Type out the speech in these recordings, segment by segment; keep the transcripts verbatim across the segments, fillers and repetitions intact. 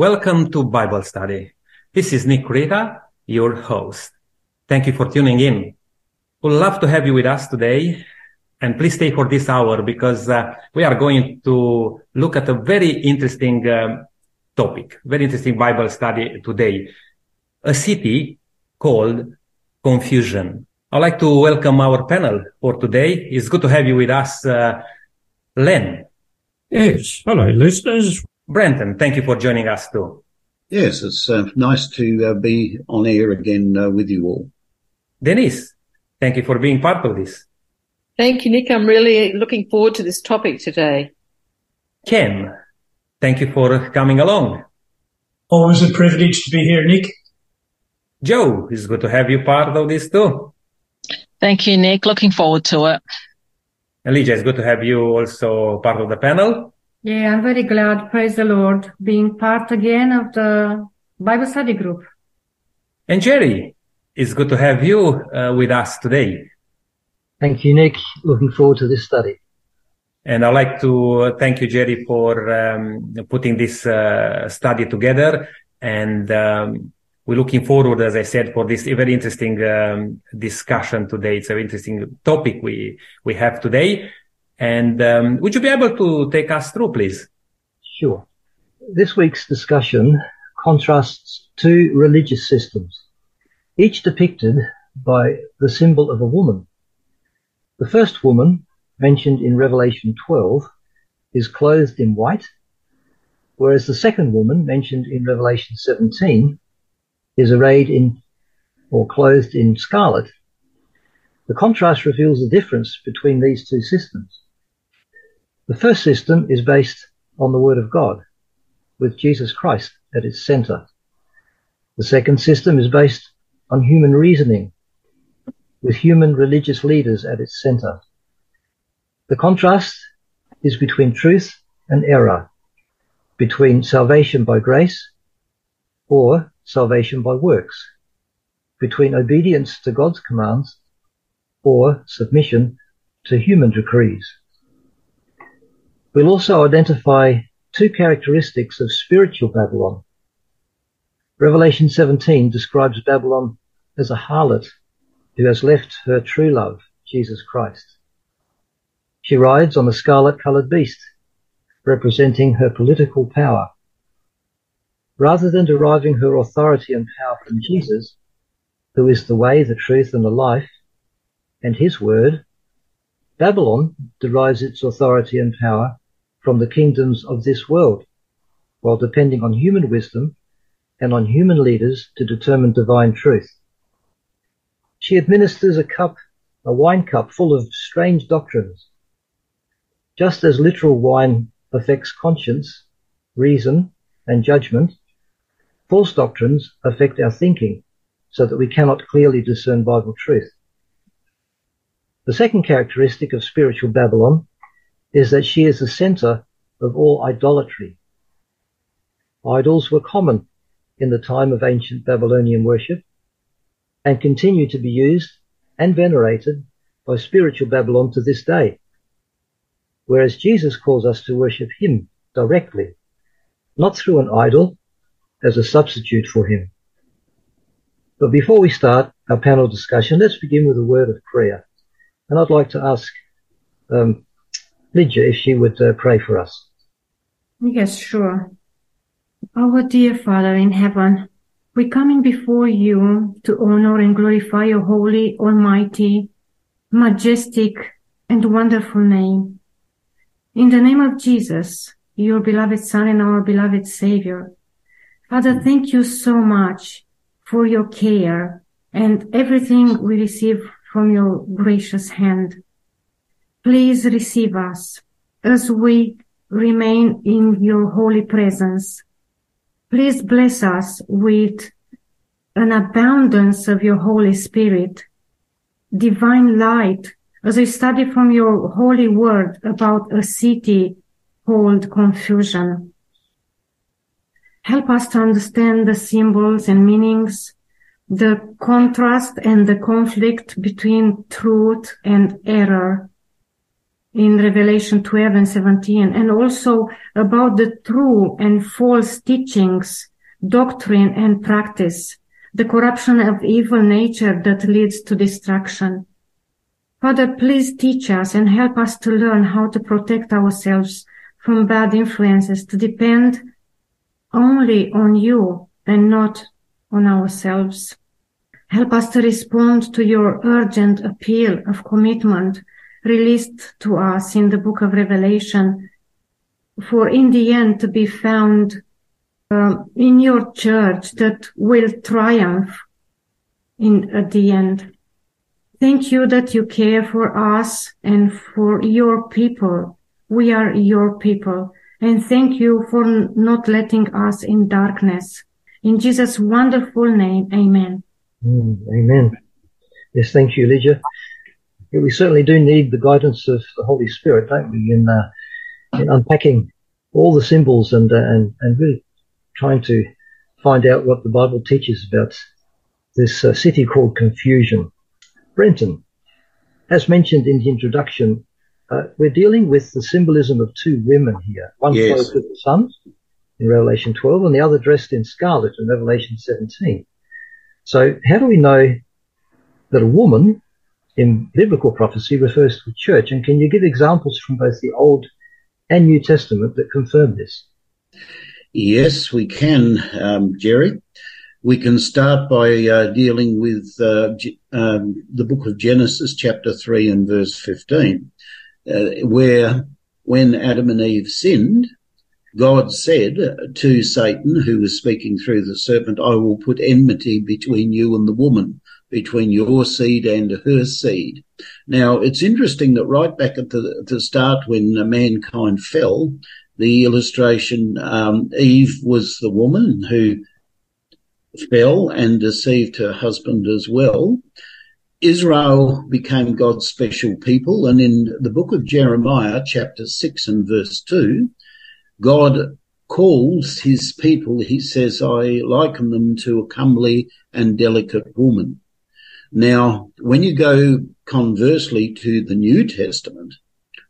Welcome to Bible Study. This is Nick Rita, your host. Thank you for tuning in. We'd love to have you with us today. And please stay for this hour because uh, we are going to look at a very interesting um, topic, very interesting Bible study today. A city called confusion. I'd like to welcome our panel for today. It's good to have you with us, uh, Len. Yes. Hello, listeners. Brenton, thank you for joining us too. Yes, it's uh, nice to uh, be on air again uh, with you all. Denise, thank you for being part of this. Thank you, Nick. I'm really looking forward to this topic today. Ken, thank you for coming along. Always a privilege to be here, Nick. Joe, it's good to have you part of this too. Thank you, Nick. Looking forward to it. Elijah, it's good to have you also part of the panel. Yeah, I'm very glad, praise the Lord, being part again of the Bible study group. And Jerry, it's good to have you uh, with us today. Thank you, Nick. Looking forward to this study. And I'd like to thank you, Jerry, for um, putting this uh, study together. And um, we're looking forward, as I said, for this very interesting um, discussion today. It's an interesting topic we, we have today. And um, would you be able to take us through, please? Sure. This week's discussion contrasts two religious systems, each depicted by the symbol of a woman. The first woman, mentioned in Revelation twelve, is clothed in white, whereas the second woman, mentioned in Revelation seventeen, is arrayed in or clothed in scarlet. The contrast reveals the difference between these two systems. The first system is based on the Word of God, with Jesus Christ at its center. The second system is based on human reasoning, with human religious leaders at its center. The contrast is between truth and error, between salvation by grace or salvation by works, between obedience to God's commands or submission to human decrees. We'll also identify two characteristics of spiritual Babylon. Revelation seventeen describes Babylon as a harlot who has left her true love, Jesus Christ. She rides on a scarlet-coloured beast, representing her political power. Rather than deriving her authority and power from Jesus, who is the way, the truth, and the life, and his word, Babylon derives its authority and power from the kingdoms of this world, while depending on human wisdom and on human leaders to determine divine truth. She administers a cup, a wine cup full of strange doctrines. Just as literal wine affects conscience, reason, and judgment, false doctrines affect our thinking so that we cannot clearly discern Bible truth. The second characteristic of spiritual Babylon is that she is the center of all idolatry. Idols were common in the time of ancient Babylonian worship, and continue to be used and venerated by spiritual Babylon to this day, whereas Jesus calls us to worship him directly, not through an idol as a substitute for him. But before we start our panel discussion, let's begin with a word of prayer. And I'd like to ask um, Lydia if she would uh, pray for us. Yes, sure. Our dear Father in heaven, we're coming before you to honor and glorify your holy, almighty, majestic, and wonderful name. In the name of Jesus, your beloved Son and our beloved Savior, Father, thank you so much for your care and everything we receive from your gracious hand. Please receive us as we remain in your holy presence. Please bless us with an abundance of your Holy Spirit, divine light, as we study from your holy word about a city called confusion. Help us to understand the symbols and meanings, the contrast and the conflict between truth and error. in Revelation twelve and seventeen, and also about the true and false teachings, doctrine and practice, the corruption of evil nature that leads to destruction. Father, please teach us and help us to learn how to protect ourselves from bad influences, to depend only on you and not on ourselves. Help us to respond to your urgent appeal of commitment released to us in the book of Revelation, for in the end to be found um, in your church that will triumph in at the end. Thank you that you care for us and for your people. We are your people. And thank you for not letting us in darkness. In Jesus' wonderful name, amen. Mm, amen. Yes, thank you, Lydia. Yeah, we certainly do need the guidance of the Holy Spirit, don't we, in, uh, in unpacking all the symbols and, uh, and, and really trying to find out what the Bible teaches about this uh, city called confusion. Brenton, as mentioned in the introduction, uh, we're dealing with the symbolism of two women here. One yes. clothed with the sun in Revelation twelve, and the other dressed in scarlet in Revelation seventeen. So how do we know that a woman in biblical prophecy refers to the church? And can you give examples from both the Old and New Testament that confirm this? Yes, we can, um, Jerry. We can start by uh, dealing with uh, um, the book of Genesis, chapter three and verse fifteen, uh, where when Adam and Eve sinned, God said to Satan, who was speaking through the serpent, "I will put enmity between you and the woman, between your seed and her seed." Now, it's interesting that right back at the, the start when mankind fell, the illustration, um, Eve was the woman who fell and deceived her husband as well. Israel became God's special people, and in the book of Jeremiah, chapter six and verse two, God calls his people, he says, "I liken them to a comely and delicate woman." Now, when you go conversely to the New Testament,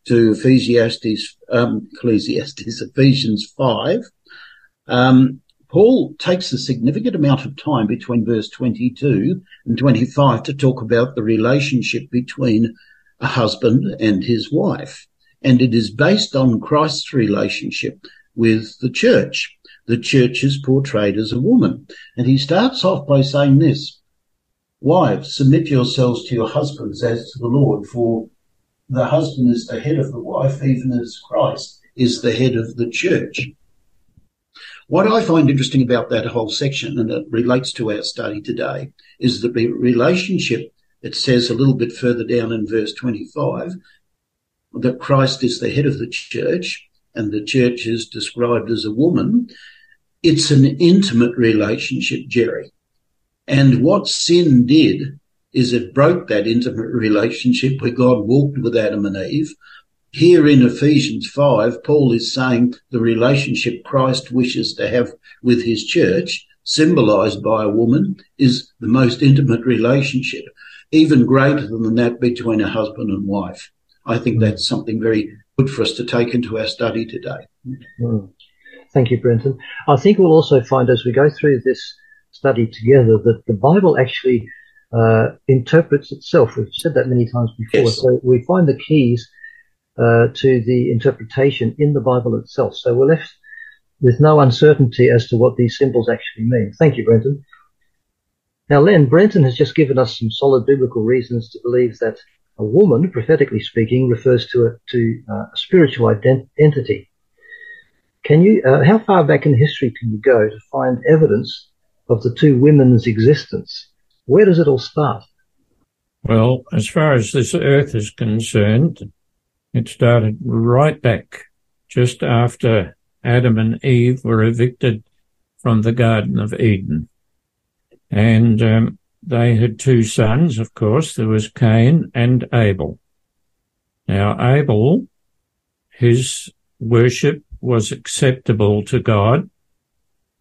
to Ecclesiastes, um, Ecclesiastes, Ephesians five, um, Paul takes a significant amount of time between verse twenty-two and twenty-five to talk about the relationship between a husband and his wife. And it is based on Christ's relationship with the church. The church is portrayed as a woman. And he starts off by saying this: "Wives, submit yourselves to your husbands as to the Lord, for the husband is the head of the wife, even as Christ is the head of the church." What I find interesting about that whole section, and it relates to our study today, is the relationship. It says a little bit further down in verse twenty-five that Christ is the head of the church, and the church is described as a woman. It's an intimate relationship, Jerry. And what sin did is it broke that intimate relationship where God walked with Adam and Eve. Here in Ephesians five, Paul is saying the relationship Christ wishes to have with his church, symbolized by a woman, is the most intimate relationship, even greater than that between a husband and wife. I think that's something very good for us to take into our study today. Mm. Thank you, Brenton. I think we'll also find as we go through this study together that the Bible actually uh, interprets itself. We've said that many times before. Yes. So we find the keys Uh, to the interpretation in the Bible itself. So we're left with no uncertainty as to what these symbols actually mean. Thank you, Brenton. Now, Len, Brenton has just given us some solid biblical reasons to believe that a woman, prophetically speaking, refers to a, to uh, a spiritual ident- entity. Can you, uh, how far back in history can you go to find evidence of the two women's existence? Where does it all start? Well, as far as this earth is concerned, it started right back just after Adam and Eve were evicted from the Garden of Eden. And um, they had two sons, of course. There was Cain and Abel. Now, Abel, his worship was acceptable to God,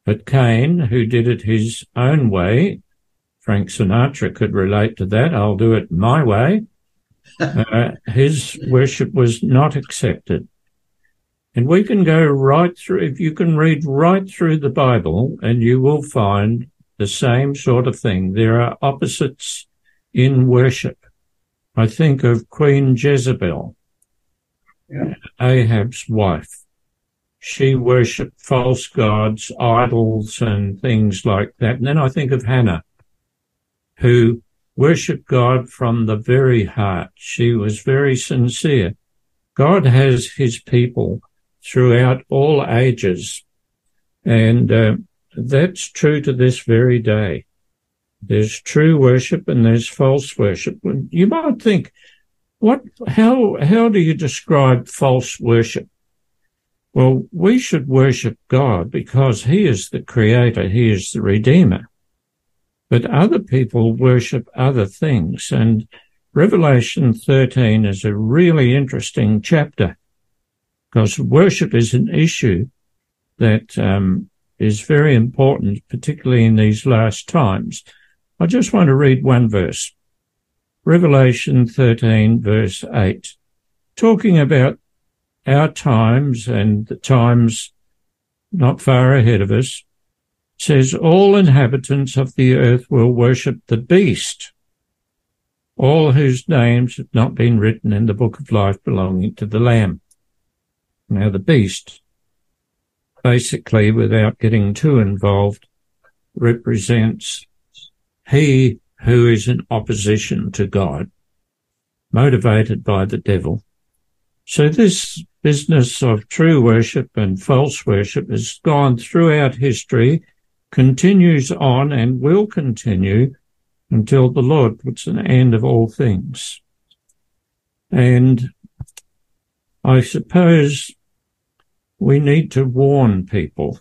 but Cain, who did it his own way — Frank Sinatra could relate to that, "I'll do it my way," uh, his worship was not accepted. And we can go right through, if you can read right through the Bible, and you will find the same sort of thing. There are opposites in worship. I think of Queen Jezebel, yeah. Ahab's wife. She worshipped false gods, idols, and things like that. And then I think of Hannah, who worshipped God from the very heart. She was very sincere. God has his people throughout all ages, and uh, that's true to this very day. There's true worship and there's false worship. You might think, what? How? How do you describe false worship? Well, we should worship God because he is the creator, he is the redeemer. But other people worship other things, and Revelation thirteen is a really interesting chapter because worship is an issue that um, is very important, particularly in these last times. I just want to read one verse, Revelation thirteen, verse eight, talking about our times and the times not far ahead of us. Says, all inhabitants of the earth will worship the beast, all whose names have not been written in the book of life belonging to the Lamb. Now, the beast, basically, without getting too involved, represents he who is in opposition to God, motivated by the devil. So this business of true worship and false worship has gone throughout history, continues on, and will continue until the Lord puts an end of all things. And I suppose we need to warn people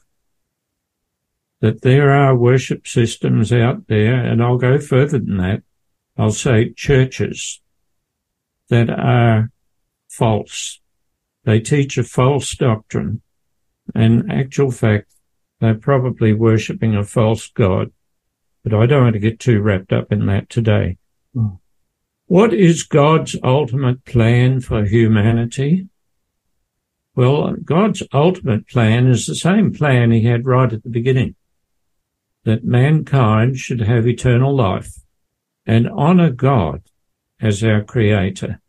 that there are worship systems out there, and I'll go further than that. I'll say churches that are false. They teach a false doctrine, and in actual fact, they're probably worshipping a false god. But I don't want to get too wrapped up in that today. Mm. What is God's ultimate plan for humanity? Well, God's ultimate plan is the same plan he had right at the beginning, that mankind should have eternal life and honour God as our creator.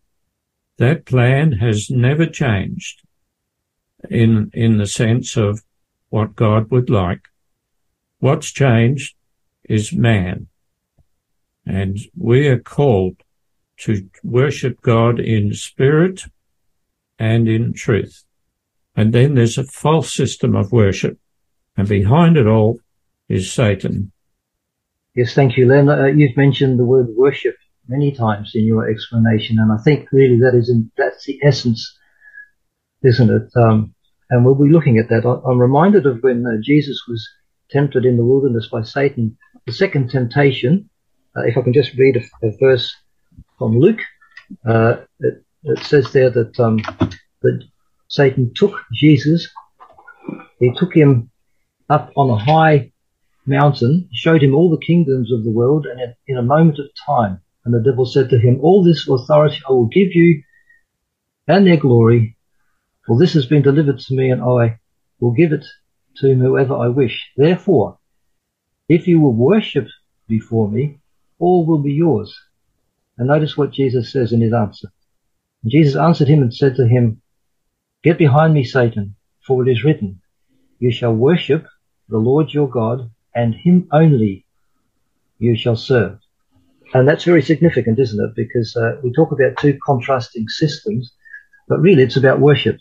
That plan has never changed in in the sense of what God would like. What's changed is man. And we are called to worship God in spirit and in truth. And then there's a false system of worship. And behind it all is Satan. Yes, thank you, Len. Uh, you've mentioned the word worship many times in your explanation, and I think really that is in, that's the essence, isn't it? Um, and we'll be looking at that. I, I'm reminded of when uh, Jesus was tempted in the wilderness by Satan, the second temptation. Uh, if I can just read a, a verse from Luke, uh, it, it says there that um, that Satan took Jesus, he took him up on a high mountain, showed him all the kingdoms of the world, and in, in a moment of time. And the devil said to him, all this authority I will give you and their glory, for this has been delivered to me, and I will give it to whoever I wish. Therefore, if you will worship before me, all will be yours. And notice what Jesus says in his answer. And Jesus answered him and said to him, get behind me, Satan, for it is written, you shall worship the Lord your God, and him only you shall serve. And that's very significant, isn't it? Because uh, we talk about two contrasting systems, but really it's about worship.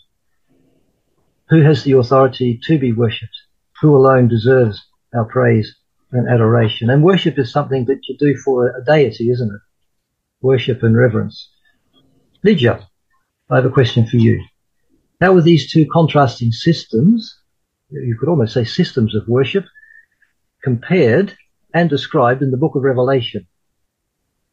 Who has the authority to be worshipped? Who alone deserves our praise and adoration? And worship is something that you do for a deity, isn't it? Worship and reverence. Lydia, I have a question for you. How are these two contrasting systems, you could almost say systems of worship, compared and described in the book of Revelation?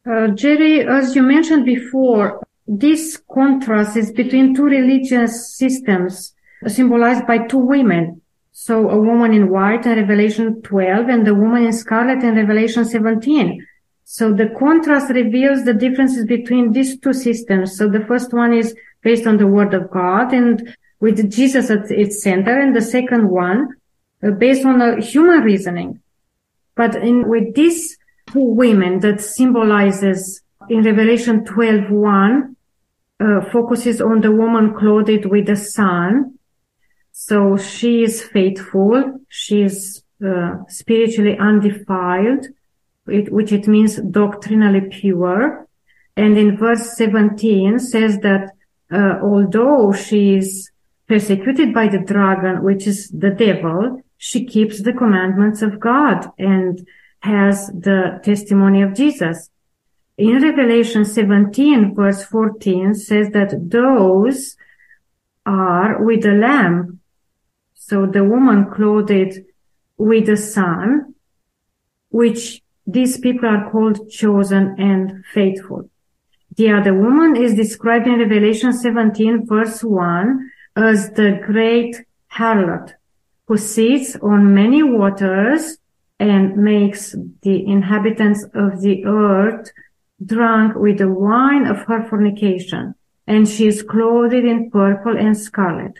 Uh, Jerry, as you mentioned before, this contrast is between two religious systems symbolized by two women. So a woman in white in Revelation twelve and a woman in scarlet in Revelation seventeen. So the contrast reveals the differences between these two systems. So the first one is based on the word of God and with Jesus at its center, and the second one uh, based on a human reasoning. But in, with these two women that symbolizes in Revelation twelve one, uh, focuses on the woman clothed with the sun. So she is faithful. She is uh, spiritually undefiled, it, which it means doctrinally pure. And in verse seventeen says that uh, although she is persecuted by the dragon, which is the devil, she keeps the commandments of God and has the testimony of Jesus. In Revelation seventeen, verse fourteen says that those are with the Lamb. So the woman clothed with the Son, which these people are called chosen and faithful. The other woman is described in Revelation seventeen, verse one, as the great harlot, who sits on many waters and makes the inhabitants of the earth drunk with the wine of her fornication. And she is clothed in purple and scarlet.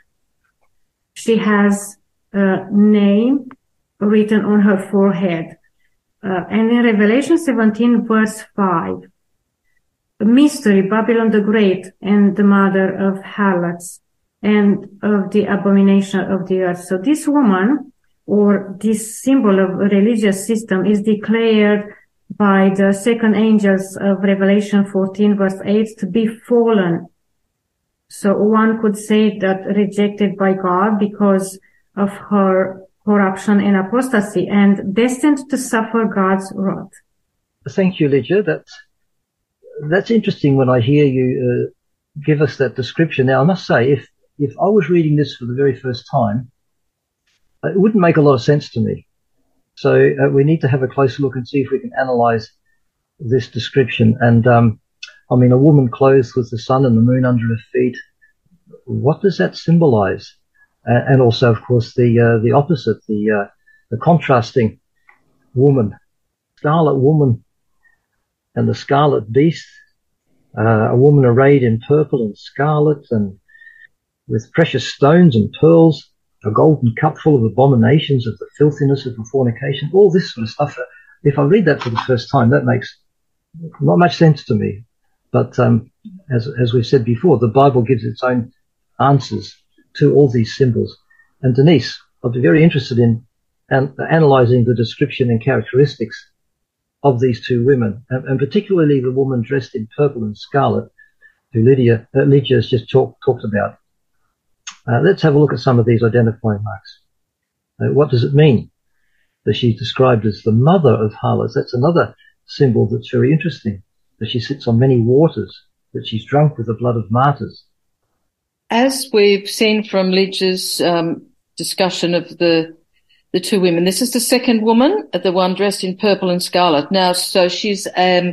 She has a name written on her forehead. Uh, and in Revelation seventeen, verse five, mystery, Babylon the Great and the mother of harlots, and of the abomination of the earth. So this woman, or this symbol of a religious system, is declared by the second angels of Revelation fourteen verse eight to be fallen. So one could say that rejected by God because of her corruption and apostasy, and destined to suffer God's wrath. Thank you, Lydia. That's, that's interesting when I hear you uh, give us that description. Now, I must say, if If I was reading this for the very first time, it wouldn't make a lot of sense to me. So uh, we need to have a closer look and see if we can analyze this description. And, um, I mean, a woman clothed with the sun and the moon under her feet, what does that symbolize? Uh, and also, of course, the uh, the opposite, the uh, the contrasting woman, scarlet woman and the scarlet beast, uh, a woman arrayed in purple and scarlet and with precious stones and pearls, a golden cup full of abominations, of the filthiness of the fornication, all this sort of stuff. If I read that for the first time, that makes not much sense to me. But um, as as we said before, the Bible gives its own answers to all these symbols. And Denise, I'd be very interested in an, analysing the description and characteristics of these two women, and, and particularly the woman dressed in purple and scarlet, who Lydia, uh, Lydia has just talk, talked about. Uh, let's have a look at some of these identifying marks. Uh, what does it mean that she's described as the mother of harlots? That's another symbol that's very interesting, that she sits on many waters, that she's drunk with the blood of martyrs. As we've seen from Lydia's um, discussion of the the two women, this is the second woman, the one dressed in purple and scarlet. Now, so she's um,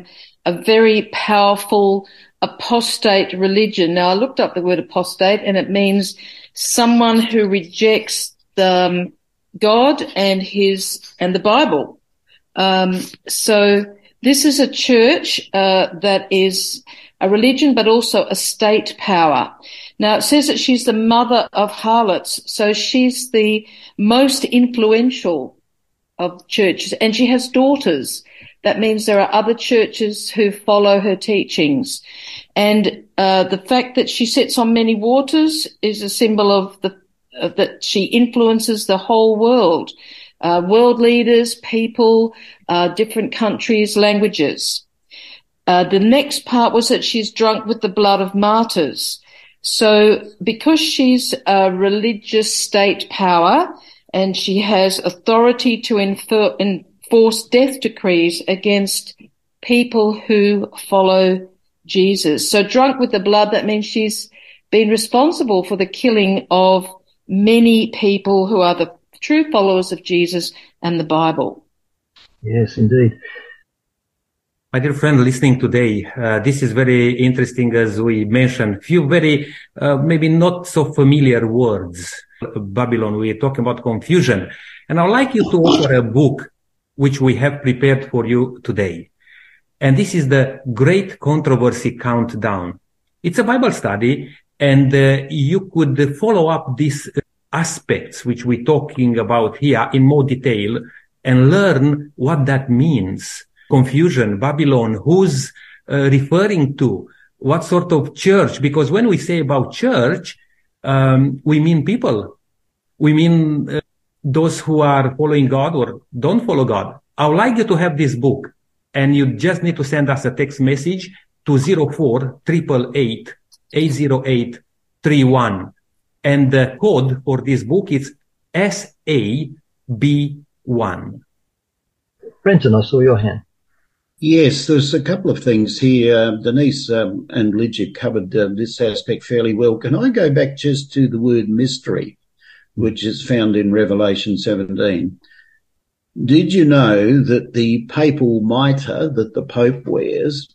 a very powerful apostate religion. Now, I looked up the word apostate, and it means someone who rejects the, um, God and his and the Bible. Um, so this is a church uh, that is a religion, but also a state power. Now, it says that she's the mother of harlots, so she's the most influential of churches, and she has daughters. That means there are other churches who follow her teachings. And uh, the fact that she sits on many waters is a symbol of the uh, that she influences the whole world, uh, world leaders, people, uh, different countries, languages. Uh, the next part was that she's drunk with the blood of martyrs. So because she's a religious state power and she has authority to infer... In, forced death decrees against people who follow Jesus. So drunk with the blood, that means she's been responsible for the killing of many people who are the true followers of Jesus and the Bible. Yes, indeed. My dear friend, listening today, uh, this is very interesting, as we mentioned, few very, uh, maybe not so familiar words. Babylon, we're talking about confusion. And I'd like you to offer a book which we have prepared for you today. And this is the Great Controversy Countdown. It's a Bible study, and uh, you could follow up these aspects which we're talking about here in more detail and learn what that means. Confusion, Babylon, who's uh, referring to, what sort of church? Because when we say about church, um, we mean people. We mean uh, those who are following God or don't follow God. I would like you to have this book, and you just need to send us a text message to zero four eight eight eight eight zero eight three one. And the code for this book is S A B one. Brenton, I saw your hand. Yes, there's a couple of things here. Denise um, and Lydia covered uh, this aspect fairly well. Can I go back just to the word mystery, which is found in Revelation seventeen? Did you know that the papal mitre that the Pope wears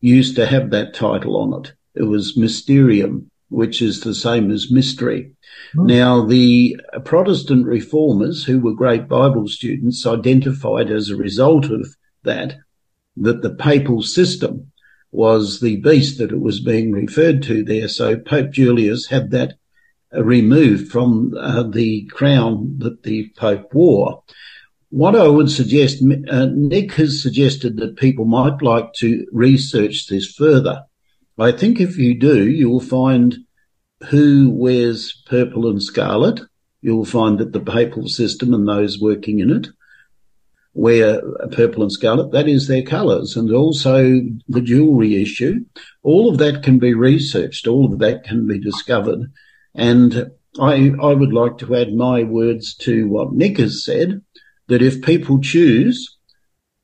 used to have that title on it? It was mysterium, which is the same as mystery. Mm-hmm. Now, the Protestant Reformers, who were great Bible students, identified as a result of that, that the papal system was the beast that it was being referred to there. So Pope Julius had that removed from uh, the crown that the Pope wore. What I would suggest, uh, Nick has suggested that people might like to research this further. I think if you do, you'll find who wears purple and scarlet. You'll find that the papal system and those working in it wear purple and scarlet. That is their colours, and also the jewellery issue. All of that can be researched. All of that can be discovered. And I, I would like to add my words to what Nick has said, that if people choose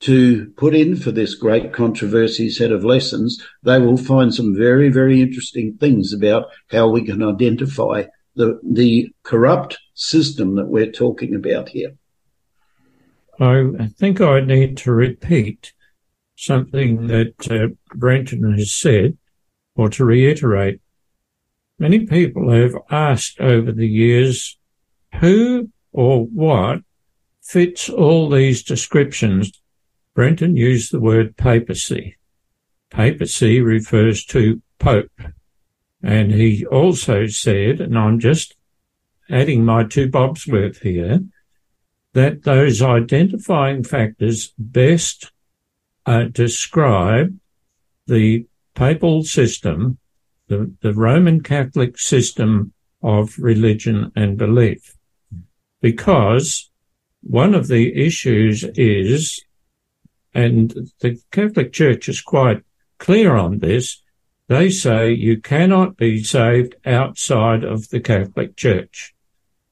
to put in for this Great Controversy set of lessons, they will find some very, very interesting things about how we can identify the the corrupt system that we're talking about here. I think I need to repeat something that uh, Brenton has said, or to reiterate. Many people have asked over the years, who or what fits all these descriptions? Brenton used the word papacy. Papacy refers to Pope. And he also said, and I'm just adding my two bobs worth here, that those identifying factors best uh, describe the papal system, the, the Roman Catholic system of religion and belief. Because one of the issues is, and the Catholic Church is quite clear on this, they say you cannot be saved outside of the Catholic Church,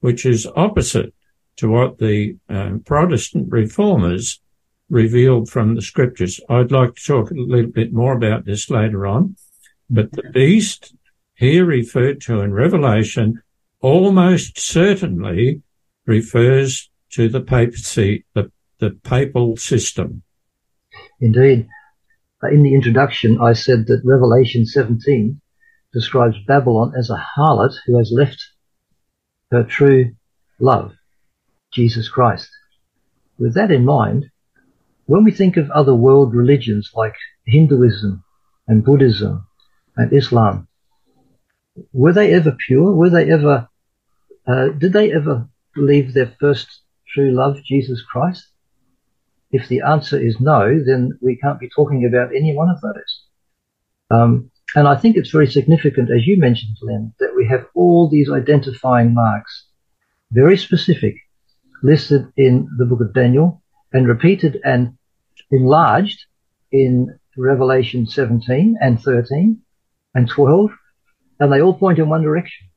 which is opposite to what the um, Protestant Reformers revealed from the Scriptures. I'd like to talk a little bit more about this later on. But the beast here referred to in Revelation almost certainly refers to the papacy, the, the papal system. Indeed, in the introduction, I said that Revelation seventeen describes Babylon as a harlot who has left her true love, Jesus Christ. With that in mind, when we think of other world religions like Hinduism and Buddhism and Islam, were they ever pure? Were they ever? Uh, did they ever believe their first true love, Jesus Christ? If the answer is no, then we can't be talking about any one of those. Um, and I think it's very significant, as you mentioned, Len, that we have all these identifying marks, very specific, listed in the book of Daniel and repeated and enlarged in Revelation seventeen and thirteen and twelve, and they all point in one direction.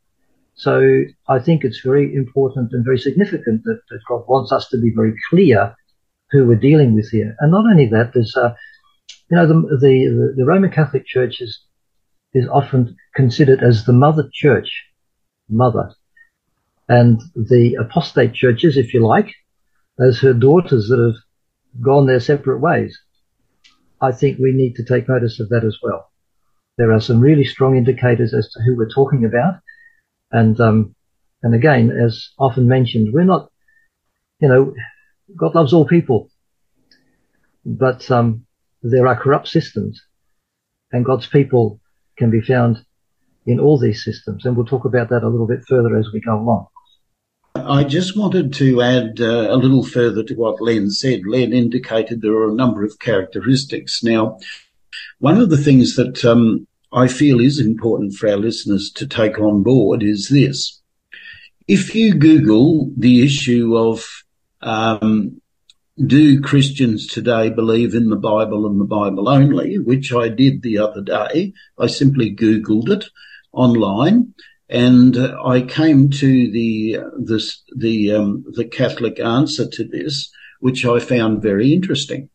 So I think it's very important and very significant that, that God wants us to be very clear who we're dealing with here. And not only that, there's, uh, you know, the, the, the Roman Catholic Church is, is often considered as the mother church, mother, and the apostate churches, if you like, as her daughters that have gone their separate ways. I think we need to take notice of that as well. There are some really strong indicators as to who we're talking about. And, um, and again, as often mentioned, we're not, you know, God loves all people, but um, there are corrupt systems, and God's people can be found in all these systems. And we'll talk about that a little bit further as we go along. I just wanted to add uh, a little further to what Len said. Len indicated there are a number of characteristics. Now, one of the things that um, I feel is important for our listeners to take on board is this. If you Google the issue of um, do Christians today believe in the Bible and the Bible only, which I did the other day, I simply Googled it online. And uh, I came to the this, the um, the Catholic answer to this, which I found very interesting.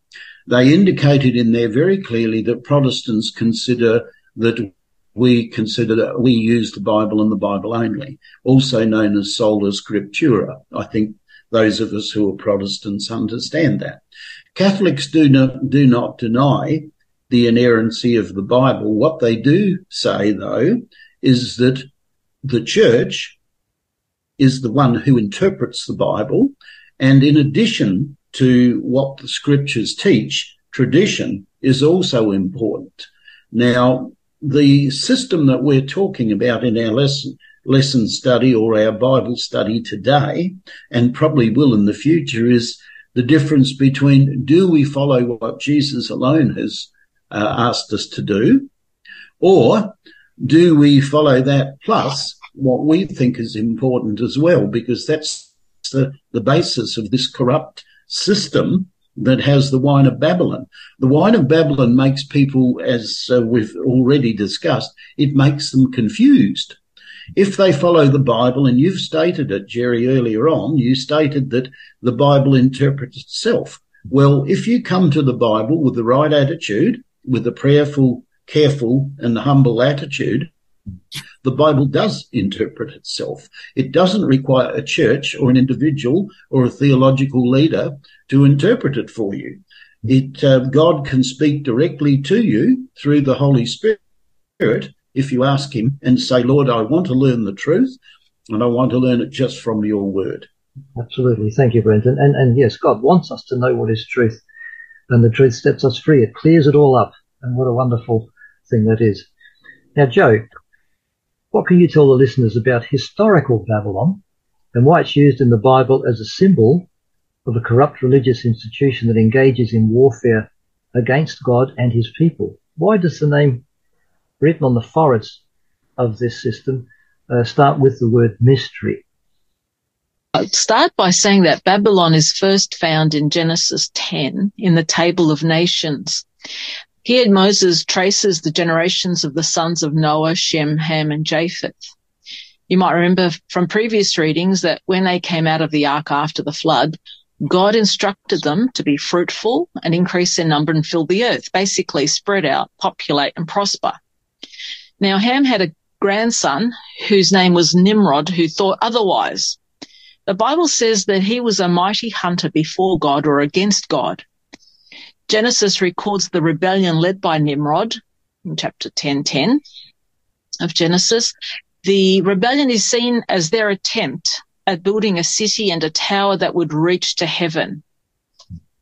They indicated in there very clearly that Protestants consider that we consider that we use the Bible and the Bible only, also known as sola scriptura. I think those of us who are Protestants understand that. Catholics do not do not deny the inerrancy of the Bible. What they do say, though, is that the church is the one who interprets the Bible, and in addition to what the scriptures teach, tradition is also important. Now, the system that we're talking about in our lesson lesson study or our Bible study today, and probably will in the future, is the difference between do we follow what Jesus alone has uh, asked us to do, or do we follow that plus what we think is important as well? Because that's the, the basis of this corrupt system that has the wine of Babylon. The wine of Babylon makes people, as uh, we've already discussed, it makes them confused. If they follow the Bible, and you've stated it, Jerry, earlier on, you stated that the Bible interprets itself. Well, if you come to the Bible with the right attitude, with a prayerful, careful and humble attitude, the Bible does interpret itself. It doesn't require a church or an individual or a theological leader to interpret it for you. It uh, God can speak directly to you through the Holy Spirit if you ask him and say, Lord, I want to learn the truth, and I want to learn it just from your word. Absolutely. Thank you, Brenton. And, and yes, God wants us to know what is truth, and the truth sets us free. It clears it all up, and what a wonderful thing that is. Now, Joe, what can you tell the listeners about historical Babylon and why it's used in the Bible as a symbol of a corrupt religious institution that engages in warfare against God and his people? Why does the name written on the foreheads of this system uh, start with the word mystery? I'll start by saying that Babylon is first found in Genesis ten in the Table of Nations. Here Moses traces the generations of the sons of Noah, Shem, Ham and Japheth. You might remember from previous readings that when they came out of the ark after the flood, God instructed them to be fruitful and increase in number and fill the earth, basically spread out, populate and prosper. Now Ham had a grandson whose name was Nimrod, who thought otherwise. The Bible says that he was a mighty hunter before God or against God. Genesis records the rebellion led by Nimrod in chapter ten ten of Genesis. The rebellion is seen as their attempt at building a city and a tower that would reach to heaven,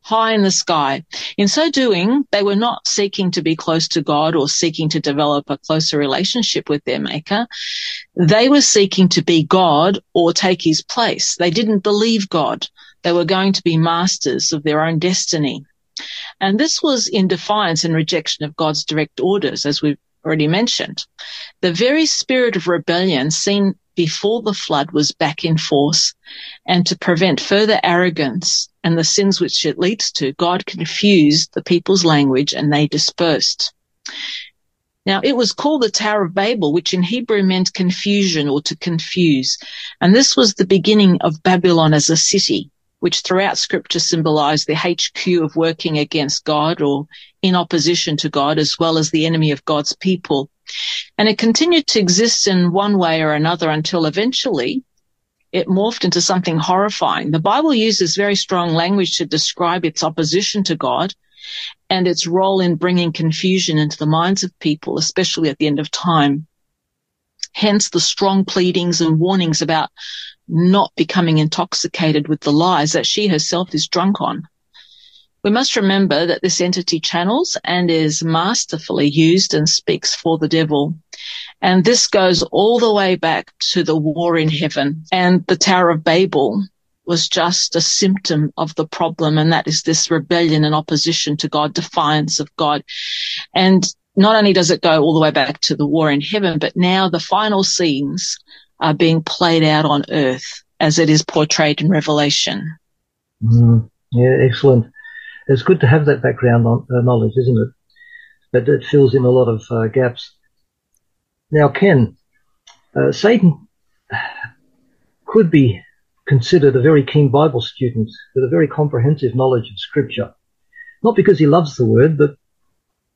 high in the sky. In so doing, they were not seeking to be close to God or seeking to develop a closer relationship with their maker. They were seeking to be God or take his place. They didn't believe God. They were going to be masters of their own destiny. And this was in defiance and rejection of God's direct orders, as we've already mentioned. The very spirit of rebellion seen before the flood was back in force, and to prevent further arrogance and the sins which it leads to, God confused the people's language and they dispersed. Now, it was called the Tower of Babel, which in Hebrew meant confusion or to confuse. And this was the beginning of Babylon as a city, which throughout Scripture symbolise the H Q of working against God or in opposition to God, as well as the enemy of God's people. And it continued to exist in one way or another until eventually it morphed into something horrifying. The Bible uses very strong language to describe its opposition to God and its role in bringing confusion into the minds of people, especially at the end of time. Hence the strong pleadings and warnings about not becoming intoxicated with the lies that she herself is drunk on. We must remember that this entity channels and is masterfully used and speaks for the devil. And this goes all the way back to the war in heaven. And the Tower of Babel was just a symptom of the problem, and that is this rebellion and opposition to God, defiance of God. And not only does it go all the way back to the war in heaven, but now the final scenes are being played out on earth as it is portrayed in Revelation. Mm, yeah, excellent. It's good to have that background on, uh, knowledge, isn't it? But it fills in a lot of uh, gaps. Now, Ken, uh, Satan could be considered a very keen Bible student with a very comprehensive knowledge of Scripture, not because he loves the Word, but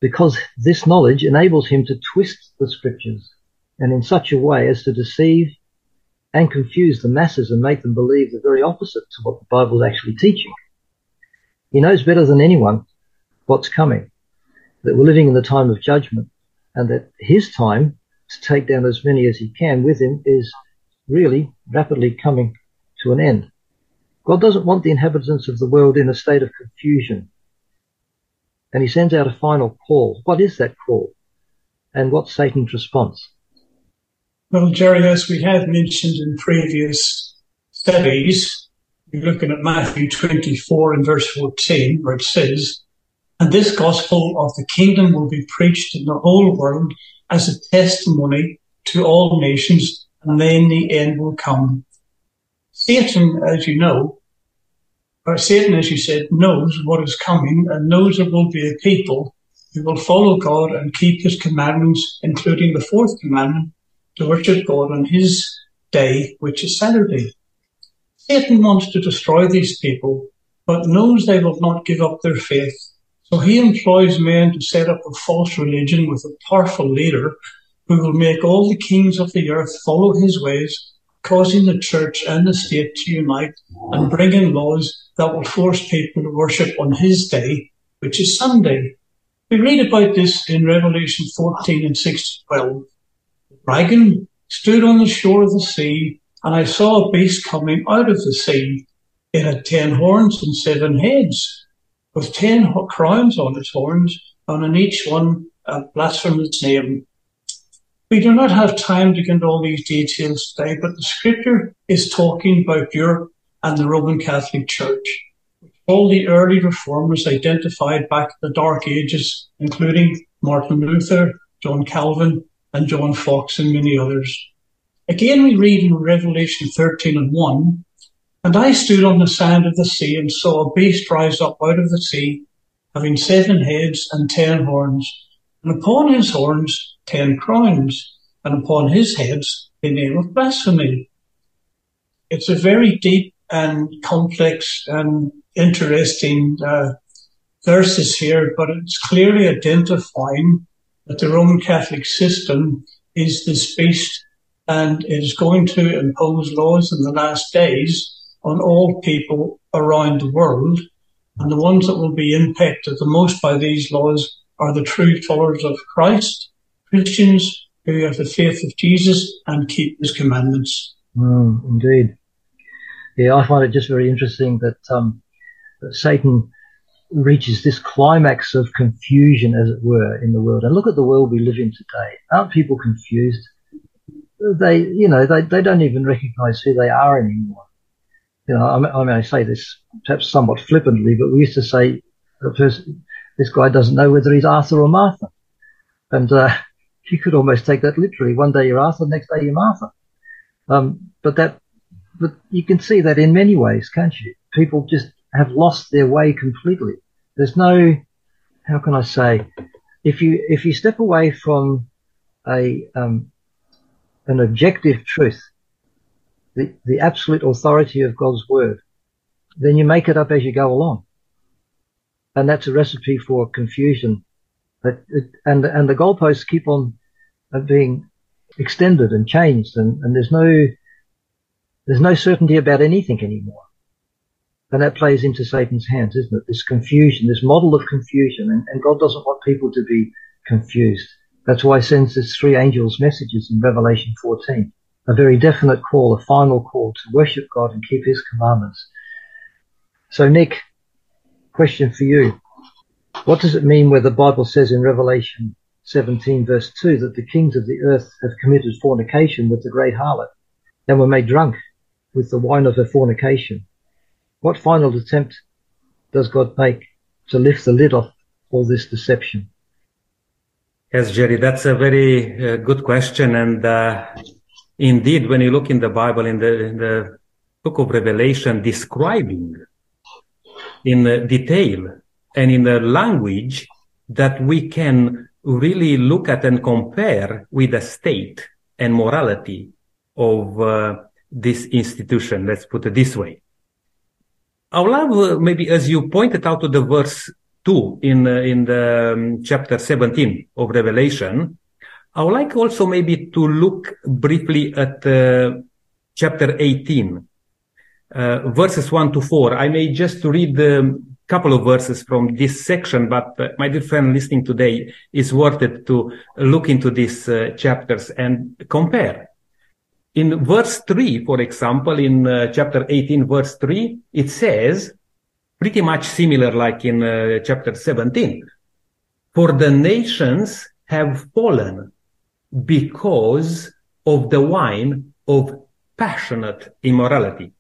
because this knowledge enables him to twist the Scriptures and in such a way as to deceive and confuse the masses and make them believe the very opposite to what the Bible is actually teaching. He knows better than anyone what's coming, that we're living in the time of judgment, and that his time to take down as many as he can with him is really rapidly coming to an end. God doesn't want the inhabitants of the world in a state of confusion, and he sends out a final call. What is that call, and what's Satan's response? Well, Jerry, as we have mentioned in previous studies, you're looking at Matthew twenty-four and verse fourteen, where it says, "And this gospel of the kingdom will be preached in the whole world as a testimony to all nations, and then the end will come." Satan, as you know, or Satan, as you said, knows what is coming and knows there will be a people who will follow God and keep his commandments, including the fourth commandment, to worship God on his day, which is Saturday. Satan wants to destroy these people, but knows they will not give up their faith. So he employs men to set up a false religion with a powerful leader who will make all the kings of the earth follow his ways, causing the church and the state to unite and bring in laws that will force people to worship on his day, which is Sunday. We read about this in Revelation fourteen and six to twelve. The dragon stood on the shore of the sea, and I saw a beast coming out of the sea. It had ten horns and seven heads, with ten crowns on its horns, and on each one a blasphemous name. We do not have time to get into all these details today, but the Scripture is talking about Europe and the Roman Catholic Church, which all the early reformers identified back in the Dark Ages, including Martin Luther, John Calvin, and John Fox, and many others. Again, we read in Revelation thirteen and one, "And I stood on the sand of the sea and saw a beast rise up out of the sea, having seven heads and ten horns, and upon his horns ten crowns, and upon his heads the name of blasphemy." It's a very deep and complex and interesting uh, verses here, but it's clearly identifying that the Roman Catholic system is this beast, and it is going to impose laws in the last days on all people around the world. And the ones that will be impacted the most by these laws are the true followers of Christ, Christians who have the faith of Jesus and keep his commandments. Mm, indeed. Yeah, I find it just very interesting that, um, that Satan reaches this climax of confusion, as it were, in the world. And look at the world we live in today. Aren't people confused? They, you know, they, they don't even recognize who they are anymore. You know, I, I mean, I say this perhaps somewhat flippantly, but we used to say, the person, this guy doesn't know whether he's Arthur or Martha. And uh, you could almost take that literally. One day you're Arthur, next day you're Martha. Um, but that, but you can see that in many ways, can't you? People just have lost their way completely. There's no, how can I say, if you, if you step away from a, um, an objective truth, the, the absolute authority of God's word, then you make it up as you go along. And that's a recipe for confusion. But it, and, and the goalposts keep on being extended and changed, and, and there's no, there's no certainty about anything anymore. And that plays into Satan's hands, isn't it? This confusion, this model of confusion, and, and God doesn't want people to be confused. That's why he sends his three angels' messages in Revelation fourteen. A very definite call, a final call to worship God and keep his commandments. So, Nick, Question for you. What does it mean where the Bible says in Revelation seventeen verse two that the kings of the earth have committed fornication with the great harlot and were made drunk with the wine of her fornication? What final attempt does God make to lift the lid off all this deception? Yes, Jerry, that's a very uh, good question. And uh, indeed, when you look in the Bible, in the, in the book of Revelation, describing in uh, detail and in a language that we can really look at and compare with the state and morality of uh, this institution. Let's put it this way. I would love, maybe as you pointed out to the verse two in, uh, in the um, chapter seventeen of Revelation, I would like also maybe to look briefly at uh, chapter eighteen, uh, verses one to four. I may just read a um, couple of verses from this section, but uh, my dear friend listening today, is worth it to look into these uh, chapters and compare. In verse three, for example, in uh, chapter eighteen, verse three, it says, pretty much similar like in uh, chapter seventeen, for the nations have fallen because of the wine of passionate immorality.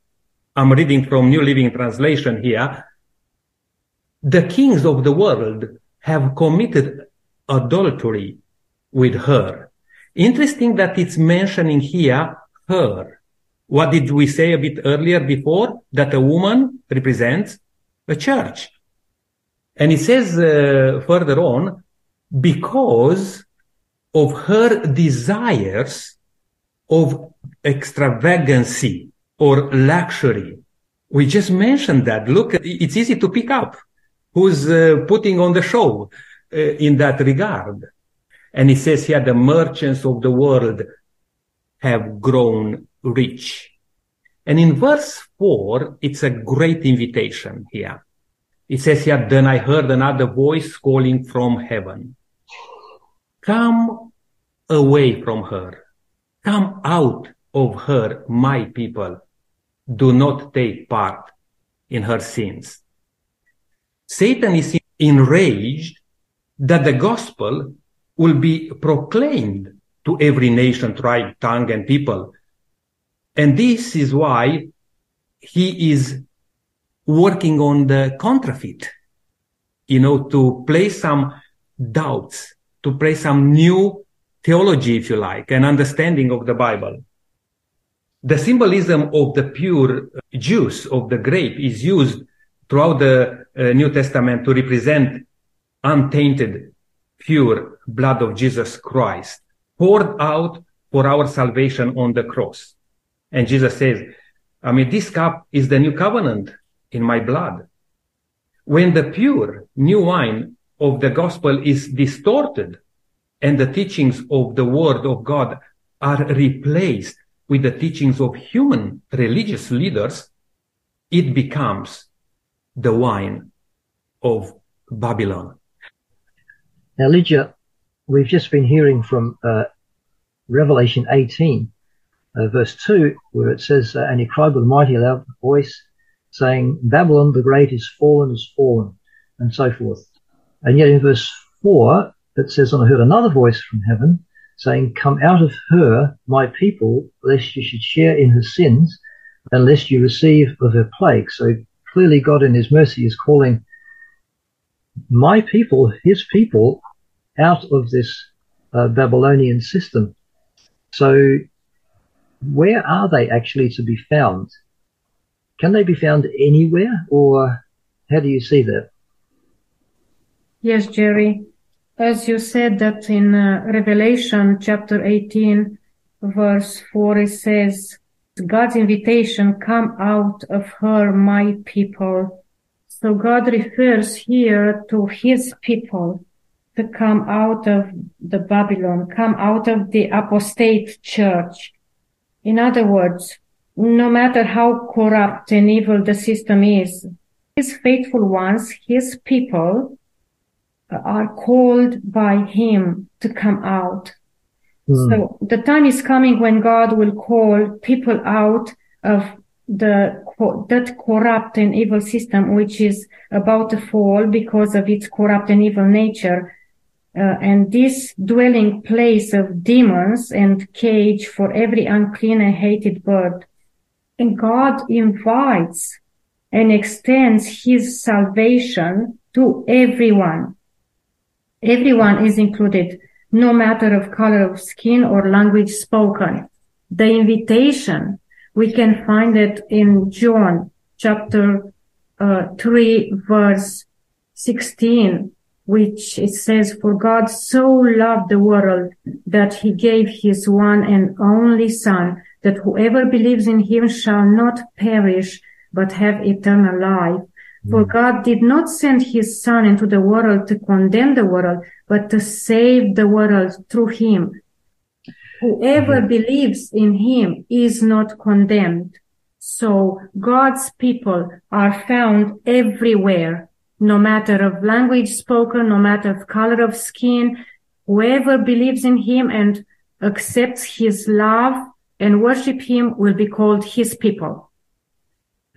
I'm reading from New Living Translation here. The kings of the world have committed adultery with her. Interesting that it's mentioning here her. What did we say a bit earlier before? That a woman represents a church. And it says uh, further on, because of her desires of extravagancy or luxury. We just mentioned that. Look, it's easy to pick up who's uh, putting on the show uh, in that regard. And it says here, the merchants of the world have grown rich. And in verse four, it's a great invitation here. It says here, then I heard another voice calling from heaven. Come away from her. Come out of her, my people. Do not take part in her sins. Satan is enraged that the gospel will be proclaimed to every nation, tribe, tongue, and people. And this is why he is working on the counterfeit, you know, to place some doubts, to place some new theology, if you like, an understanding of the Bible. The symbolism of the pure juice of the grape is used throughout the uh, New Testament to represent untainted, pure blood of Jesus Christ, poured out for our salvation on the cross. And Jesus says, I mean, this cup is the new covenant in my blood. When the pure new wine of the gospel is distorted and the teachings of the word of God are replaced with the teachings of human religious leaders, it becomes the wine of Babylon. Now, Lydia, we've just been hearing from uh, Revelation eighteen, Uh, verse two, where it says, uh, and he cried with a mighty loud voice, saying, Babylon the great is fallen, is fallen, and so forth. And yet in verse four, it says, and I heard another voice from heaven, saying, come out of her, my people, lest you should share in her sins, and lest you receive of her plague. So clearly God in his mercy is calling my people, his people, out of this uh, Babylonian system. So where are they actually to be found? Can they be found anywhere, or how do you see that? Yes, Jerry. As you said that in uh, Revelation chapter eighteen, verse four, it says, God's invitation, come out of her, my people. So God refers here to his people to come out of the Babylon, come out of the apostate church. In other words, no matter how corrupt and evil the system is, his faithful ones, his people, are called by him to come out. Mm. So the time is coming when God will call people out of the that corrupt and evil system which is about to fall because of its corrupt and evil nature. Uh, and this dwelling place of demons and cage for every unclean and hated bird. And God invites and extends his salvation to everyone. Everyone is included, no matter of color of skin or language spoken. The invitation, we can find it in John chapter uh, three, verse sixteen. Which it says, for God so loved the world that he gave his one and only son, that whoever believes in him shall not perish, but have eternal life. Mm-hmm. For God did not send his son into the world to condemn the world, but to save the world through him. Whoever mm-hmm. believes in him is not condemned. So God's people are found everywhere. No matter of language spoken, no matter of color of skin, whoever believes in him and accepts his love and worship him will be called his people.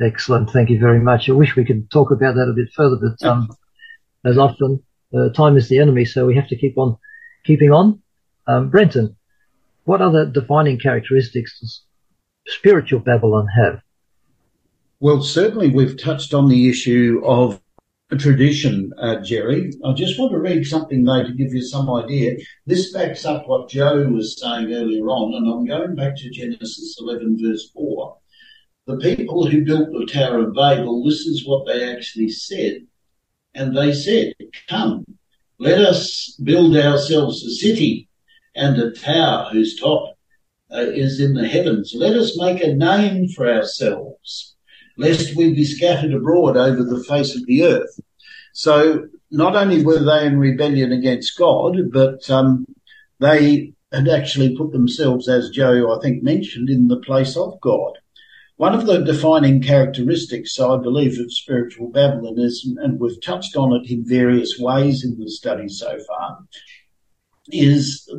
Excellent. Thank you very much. I wish we could talk about that a bit further, but um, as often, uh, time is the enemy, so we have to keep on keeping on. Um, Brenton, what other defining characteristics does spiritual Babylon have? Well, certainly we've touched on the issue of tradition, uh, Jerry. I just want to read something, though, to give you some idea. This backs up what Joe was saying earlier on, and I'm going back to Genesis eleven, verse four. The people who built the Tower of Babel, this is what they actually said. And they said, come, let us build ourselves a city and a tower whose top uh, is in the heavens. Let us make a name for ourselves, lest we be scattered abroad over the face of the earth. So not only were they in rebellion against God, but um, they had actually put themselves, as Joe, I think, mentioned, in the place of God. One of the defining characteristics, I believe, of spiritual Babylon is, and we've touched on it in various ways in the study so far, is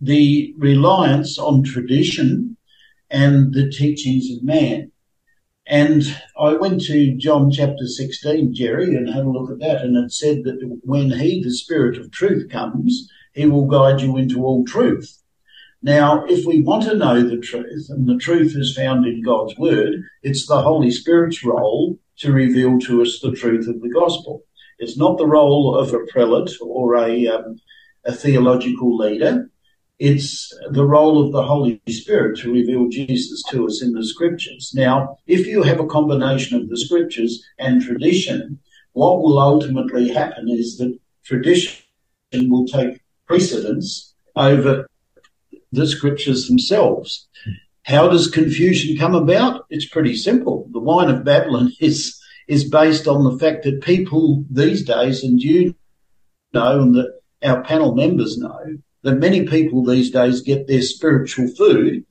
the reliance on tradition and the teachings of man. And I went to John chapter sixteen, Jerry, and had a look at that, and it said that when he, the Spirit of truth, comes, he will guide you into all truth. Now, if we want to know the truth, and the truth is found in God's word, it's the Holy Spirit's role to reveal to us the truth of the gospel. It's not the role of a prelate or a, um, a theological leader. It's the role of the Holy Spirit to reveal Jesus to us in the Scriptures. Now, if you have a combination of the Scriptures and tradition, what will ultimately happen is that tradition will take precedence over the Scriptures themselves. How does confusion come about? It's pretty simple. The wine of Babylon is is based on the fact that people these days, and you know, and that our panel members know, that many people these days get their spiritual food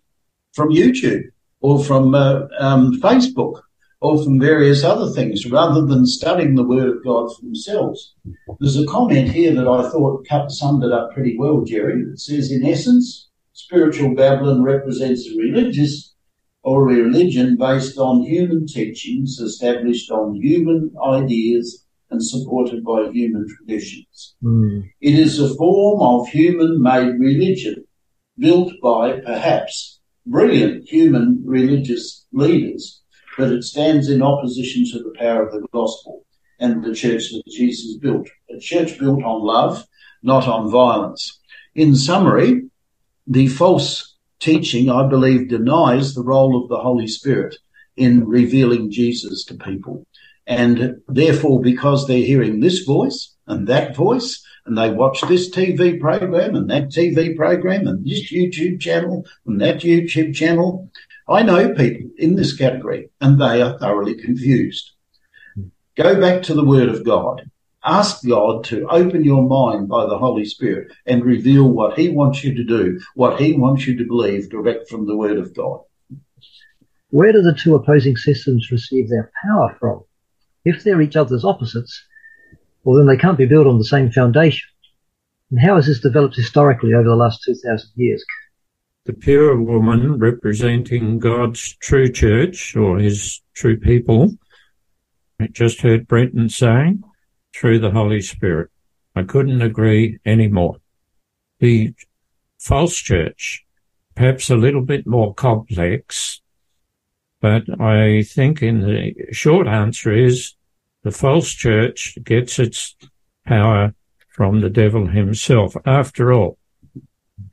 from YouTube or from uh, um, Facebook or from various other things rather than studying the Word of God for themselves. There's a comment here that I thought summed it up pretty well, Jerry. It says, in essence, spiritual Babylon represents a religious or a religion based on human teachings, established on human ideas, and supported by human traditions. Mm. It is a form of human-made religion built by, perhaps, brilliant human religious leaders, but it stands in opposition to the power of the gospel and the church that Jesus built, a church built on love, not on violence. In summary, the false teaching, I believe, denies the role of the Holy Spirit in revealing Jesus to people. And therefore, because they're hearing this voice and that voice, and they watch this T V program and that T V program and this YouTube channel and that YouTube channel, I know people in this category, and they are thoroughly confused. Go back to the Word of God. Ask God to open your mind by the Holy Spirit and reveal what he wants you to do, what he wants you to believe, direct from the Word of God. Where do the two opposing systems receive their power from? If they're each other's opposites, well, then they can't be built on the same foundation. And how has this developed historically over the last two thousand years? the pure woman representing God's true church or his true people, I just heard Brenton saying, through the Holy Spirit. I couldn't agree any more. The false church, perhaps a little bit more complex, but I think in the short answer is the false church gets its power from the devil himself. After all,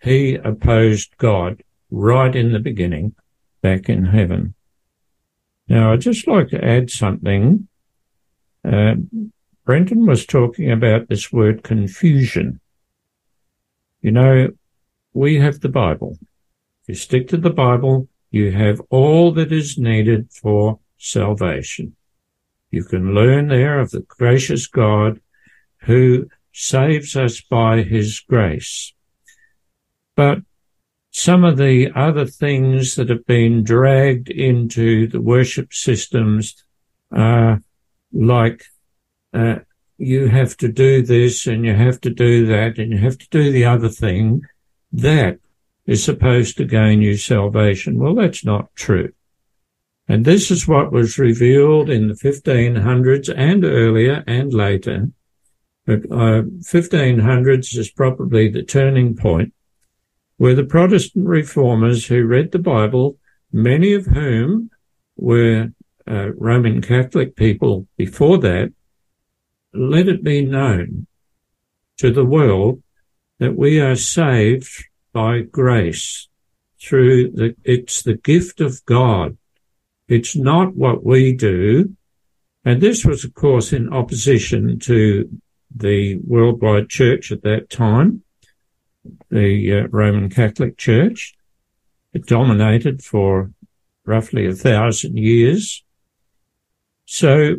he opposed God right in the beginning back in heaven. Now, I'd just like to add something. Uh, Brenton was talking about this word confusion. You know, we have the Bible. If you stick to the Bible, you have all that is needed for salvation. You can learn there of the gracious God who saves us by his grace. But some of the other things that have been dragged into the worship systems are like uh, you have to do this and you have to do that and you have to do the other thing that is supposed to gain you salvation. Well, that's not true. And this is what was revealed in the fifteen hundreds and earlier and later. But uh, fifteen hundreds is probably the turning point, were the Protestant Reformers who read the Bible, many of whom were uh, Roman Catholic people before that, let it be known to the world that we are saved by grace through the, it's the gift of God. It's not what we do. And this was, of course, in opposition to the worldwide church at that time. The uh, Roman Catholic Church. It dominated for roughly a thousand years. So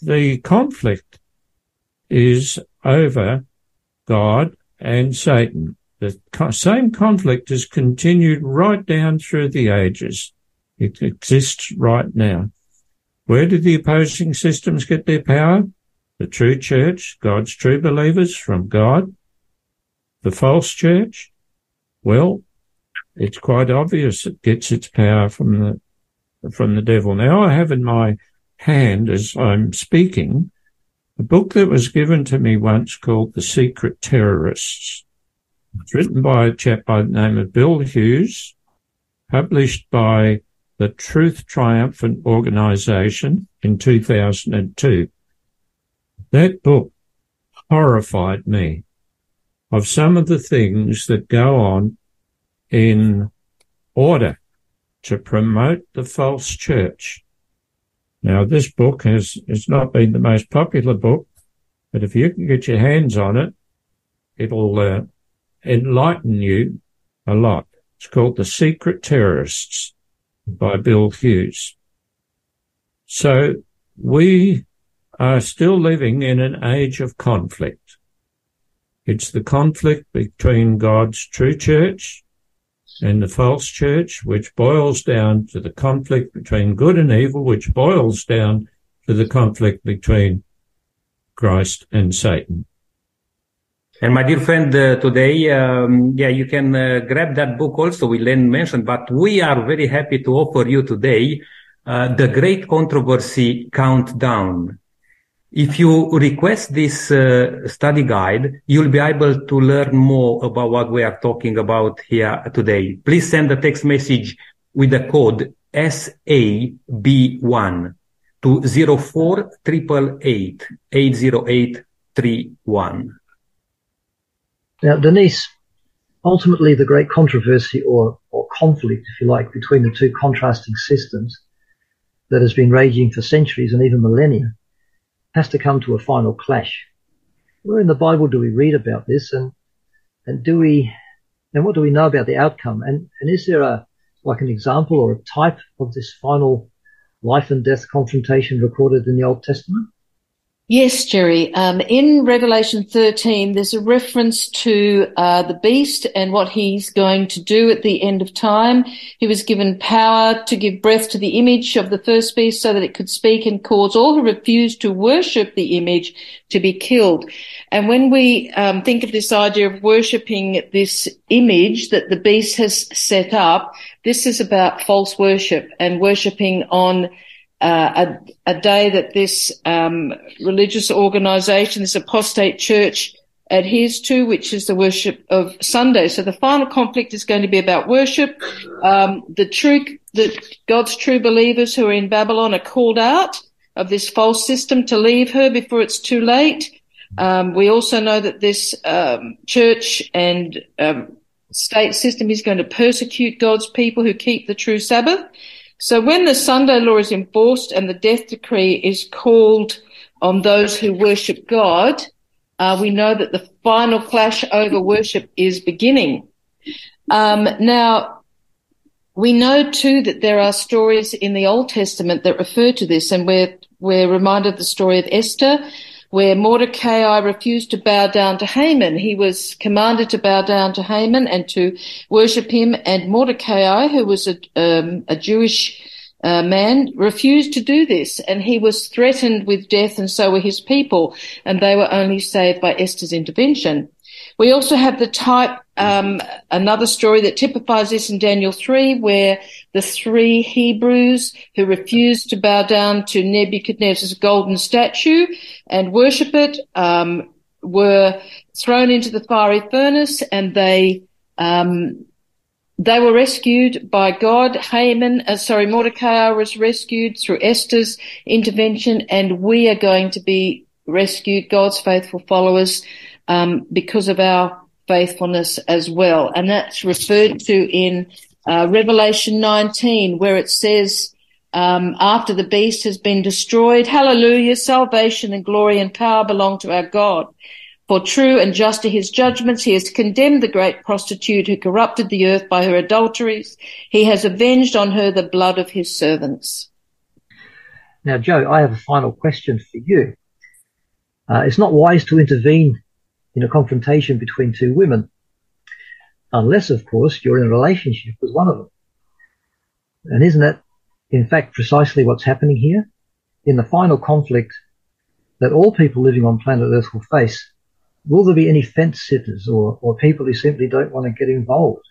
the conflict is over God and Satan. The co- same conflict has continued right down through the ages. It exists right now. Where did the opposing systems get their power? The true church, God's true believers from God. The false church, well, it's quite obvious it gets its power from the from the devil. Now, I have in my hand, as I'm speaking, a book that was given to me once called The Secret Terrorists. It's written by a chap by the name of Bill Hughes, published by the Truth Triumphant Organization in two thousand two. That book horrified me. Of some of the things that go on in order to promote the false church. Now, this book has it's not been the most popular book, but if you can get your hands on it, it'll uh, enlighten you a lot. It's called The Secret Terrorists by Bill Hughes. So we are still living in an age of conflict. It's the conflict between God's true church and the false church, which boils down to the conflict between good and evil, which boils down to the conflict between Christ and Satan. And my dear friend, uh, today, um, yeah, you can uh, grab that book also, we Len mentioned, but we are very happy to offer you today uh, The Great Controversy Countdown. If you request this uh, study guide, you'll be able to learn more about what we are talking about here today. Please send a text message with the code S A B one to zero four eight eight eight eight zero eight three one. Now, Denise, ultimately the great controversy or, or conflict, if you like, between the two contrasting systems that has been raging for centuries and even millennia has to come to a final clash. Where in the Bible do we read about this, and and do we and what do we know about the outcome? And and is there a like an example or a type of this final life and death confrontation recorded in the Old Testament? Yes, Jerry. Um, in Revelation thirteen, there's a reference to uh, the beast and what he's going to do at the end of time. He was given power to give breath to the image of the first beast so that it could speak and cause all who refused to worship the image to be killed. And when we um, think of this idea of worshipping this image that the beast has set up, this is about false worship and worshipping on Uh, a, a day that this um, religious organisation, this apostate church, adheres to, which is the worship of Sunday. So the final conflict is going to be about worship. Um, the true, the God's true believers who are in Babylon are called out of this false system to leave her before it's too late. Um, we also know that this um, church and um, state system is going to persecute God's people who keep the true Sabbath. So when the Sunday law is enforced and the death decree is called on those who worship God, uh, we know that the final clash over worship is beginning. Um, now, we know too that there are stories in the Old Testament that refer to this, and we're, we're reminded of the story of Esther, where Mordecai refused to bow down to Haman. He was commanded to bow down to Haman and to worship him, and Mordecai, who was a, um, a Jewish uh, man, refused to do this, and he was threatened with death, and so were his people, and they were only saved by Esther's intervention. We also have the type, um, another story that typifies this in Daniel three, where the three Hebrews who refused to bow down to Nebuchadnezzar's golden statue and worship it, um, were thrown into the fiery furnace, and they, um, they were rescued by God. Haman, uh, sorry, Mordecai was rescued through Esther's intervention, and we are going to be rescued, God's faithful followers, Um, because of our faithfulness as well. And that's referred to in uh, Revelation nineteen, where it says, um, after the beast has been destroyed, hallelujah, salvation and glory and power belong to our God. For true and just are his judgments. He has condemned the great prostitute who corrupted the earth by her adulteries. He has avenged on her the blood of his servants. Now, Joe, I have a final question for you. Uh, it's not wise to intervene in a confrontation between two women, unless, of course, you're in a relationship with one of them. And isn't that, in fact, precisely what's happening here? In the final conflict that all people living on planet Earth will face, will there be any fence sitters or, or people who simply don't want to get involved?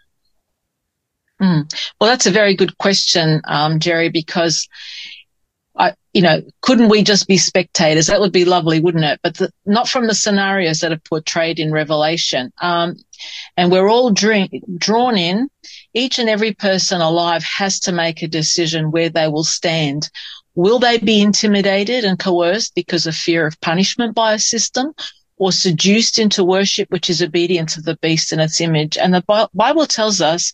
Mm. Well, that's a very good question, um, Jerry, because I, you know, couldn't we just be spectators? That would be lovely, wouldn't it? But the, not from the scenarios that are portrayed in Revelation. Um, and we're all dream, drawn in. Each and every person alive has to make a decision where they will stand. Will they be intimidated and coerced because of fear of punishment by a system, or seduced into worship, which is obedience of the beast and its image? And the Bible tells us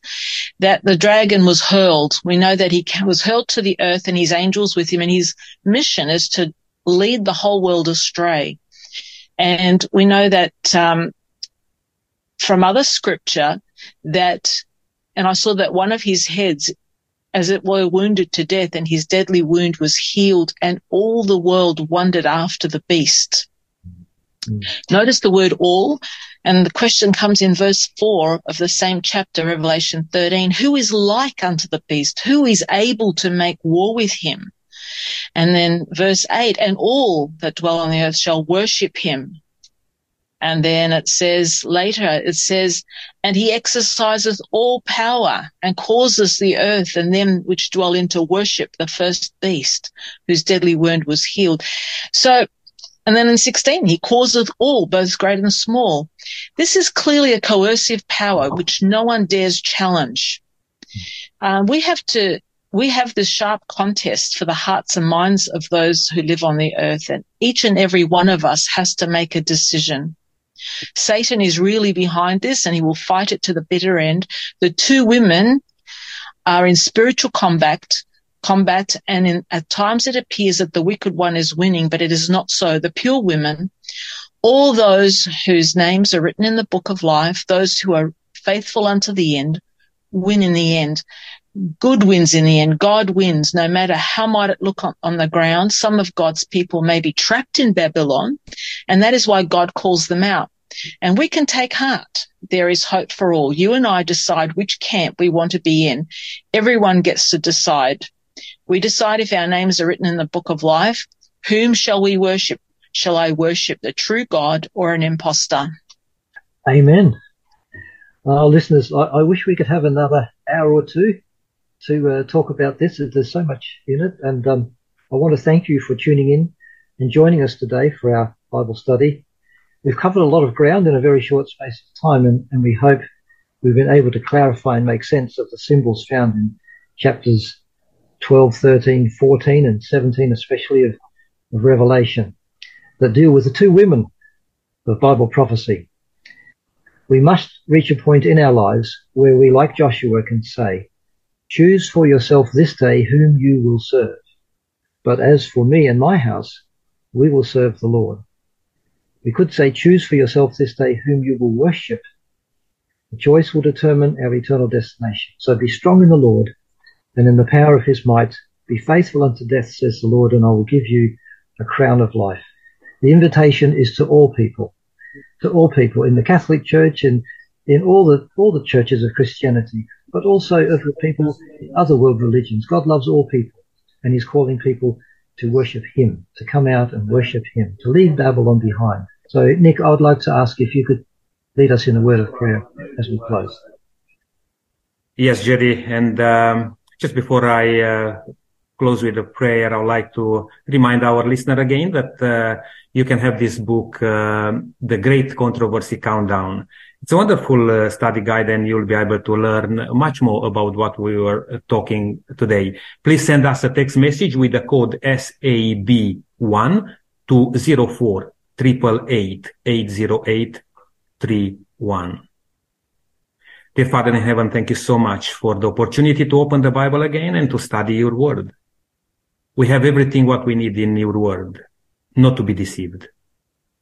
that the dragon was hurled. We know that he was hurled to the earth and his angels with him, and his mission is to lead the whole world astray. And we know that um, from other scripture that, and I saw that one of his heads, as it were, wounded to death, and his deadly wound was healed, and all the world wondered after the beast. Notice the word all, and the question comes in verse four of the same chapter, Revelation thirteen, who is like unto the beast? Who is able to make war with him? And then verse eight, and all that dwell on the earth shall worship him. And then it says later, it says, and he exerciseth all power and causes the earth and them which dwell in to worship the first beast, whose deadly wound was healed. So, and then in sixteen, he causeth all, both great and small. This is clearly a coercive power which no one dares challenge. Um, we have to, we have this sharp contest for the hearts and minds of those who live on the earth, and each and every one of us has to make a decision. Satan is really behind this, and he will fight it to the bitter end. The two women are in spiritual combat. combat and in, at times it appears that the wicked one is winning, but it is not so. The pure women, all those whose names are written in the book of life, those who are faithful unto the end, win in the end. good wins in the end. God wins, no matter how might it look on, on the ground. Some of God's people may be trapped in Babylon, and that is why God calls them out. And we can take heart. There is hope for all. You and I decide which camp we want to be in. Everyone gets to decide. We decide if our names are written in the book of life. Whom shall we worship? Shall I worship the true God or an imposter? Amen. Uh, listeners, I, I wish we could have another hour or two to uh, talk about this. There's so much in it. And um, I want to thank you for tuning in and joining us today for our Bible study. We've covered a lot of ground in a very short space of time, and, and we hope we've been able to clarify and make sense of the symbols found in chapters twelve, thirteen, fourteen, and seventeen, especially of, of Revelation, that deal with the two women of Bible prophecy. We must reach a point in our lives where we, like Joshua, can say, "Choose for yourself this day whom you will serve. But as for me and my house, we will serve the Lord." We could say, "Choose for yourself this day whom you will worship." The choice will determine our eternal destination. So be strong in the Lord and in the power of his might. Be faithful unto death, says the Lord, and I will give you a crown of life. The invitation is to all people, to all people in the Catholic Church and in all the, all the churches of Christianity, but also of the people in other world religions. God loves all people, and he's calling people to worship him, to come out and worship him, to leave Babylon behind. So, Nick, I would like to ask if you could lead us in a word of prayer as we close. Yes, Jerry, and um, just before I uh, close with a prayer, I would like to remind our listener again that uh, you can have this book, uh, The Great Controversy Countdown. It's a wonderful uh, study guide, and you'll be able to learn much more about what we were uh, talking today. Please send us a text message with the code S A B one to zero four, eight eight eight, eight zero eight three one. Dear Father in heaven, thank you so much for the opportunity to open the Bible again and to study your word. We have everything what we need in your word, not to be deceived.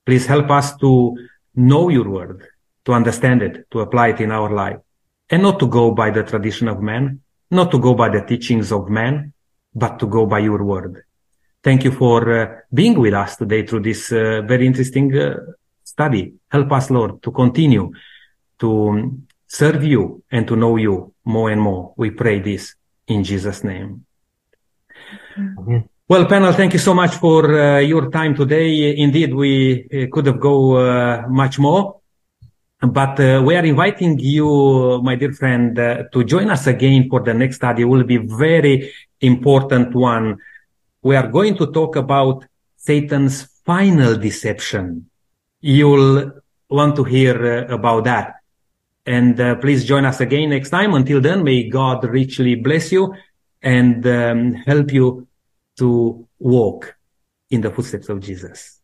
Please help us to know your word, to understand it, to apply it in our life, and not to go by the tradition of man, not to go by the teachings of man, but to go by your word. Thank you for uh, being with us today through this uh, very interesting uh, study. Help us, Lord, to continue to serve you and to know you more and more. We pray this in Jesus' name. Amen. Well, panel, thank you so much for uh, your time today. Indeed, we uh, could have go uh, much more. But uh, we are inviting you, my dear friend, uh, to join us again for the next study. It will be very important one. We are going to talk about Satan's final deception. You'll want to hear uh, about that. And uh, please join us again next time. Until then, may God richly bless you and um, help you to walk in the footsteps of Jesus.